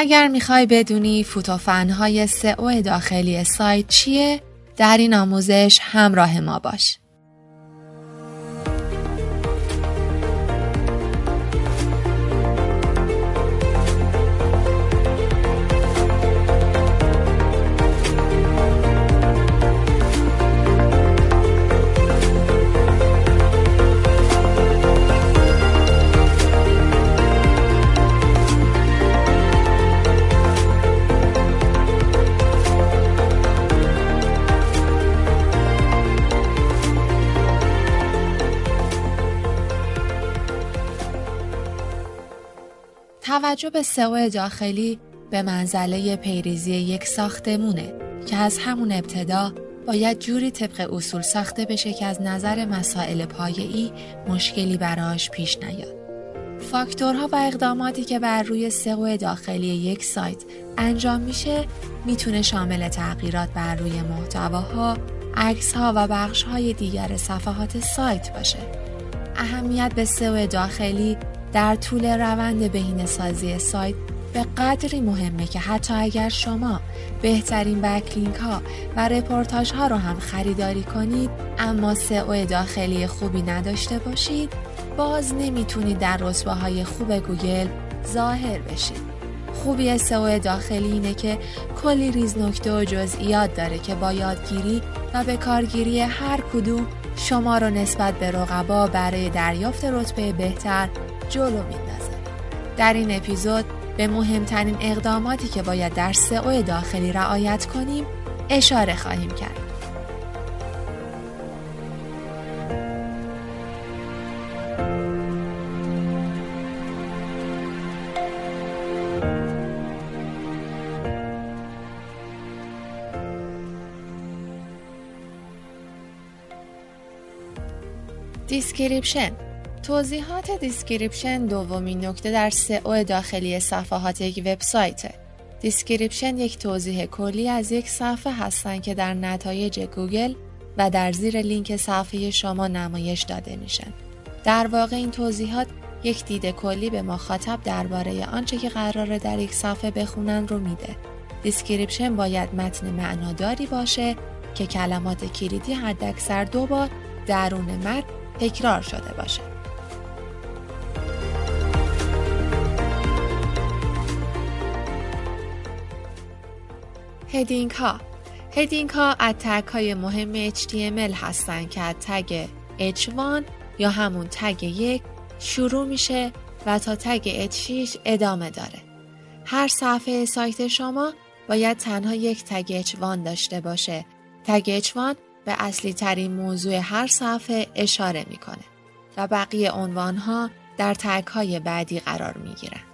اگر میخوای بدونی فوتوفنهای سئو داخلی سایت چیه، در این آموزش همراه ما باش. توجه به سئو داخلی به منزله پیریزی یک ساختمونه که از همون ابتدا باید جوری طبق اصول ساخته بشه که از نظر مسائل پایه‌ای مشکلی براش پیش نیاد. فاکتورها و اقداماتی که بر روی سئو داخلی یک سایت انجام میشه میتونه شامل تغییرات بر روی محتواها، عکس‌ها و بخش‌های دیگر صفحات سایت باشه. اهمیت به سئو داخلی در طول روند بهینه‌سازی سایت به قدری مهمه که حتی اگر شما بهترین بکلینک ها و رپورتاج ها رو هم خریداری کنید اما سئو داخلی خوبی نداشته باشید، باز نمیتونید در رتبه های خوب گوگل ظاهر بشید. خوبی سئو داخلی اینه که کلی ریز نکته و جزئیات داره که با یادگیری و به کارگیری هر کدوم شما رو نسبت به رقبا برای دریافت رتبه بهتر جلو میندازه. در این اپیزود به مهمترین اقداماتی که باید در سئو داخلی رعایت کنیم اشاره خواهیم کرد. دیسکریپشن. توضیحات دیسکریپشن دومین نکته در سئو داخلی صفحات یک وبسایت. دیسکریپشن یک توضیح کلی از یک صفحه هستن که در نتایج گوگل و در زیر لینک صفحه شما نمایش داده میشن. در واقع این توضیحات یک دید کلی به مخاطب درباره آنچه که قراره در یک صفحه بخونن رو میده. دیسکریپشن باید متن معناداری باشه که کلمات کلیدی حداکثر 2 بار درون متن تکرار شده باشه. هدینگ ها اتک های مهم HTML هستن که از تگ H1 یا همون تگ 1 شروع میشه و تا تگ H6 ادامه داره. هر صفحه سایت شما باید تنها یک تگ H1 داشته باشه. تگ H1 به اصلی ترین موضوع هر صفحه اشاره میکنه و بقیه عنوان ها در تگ های بعدی قرار میگیرن.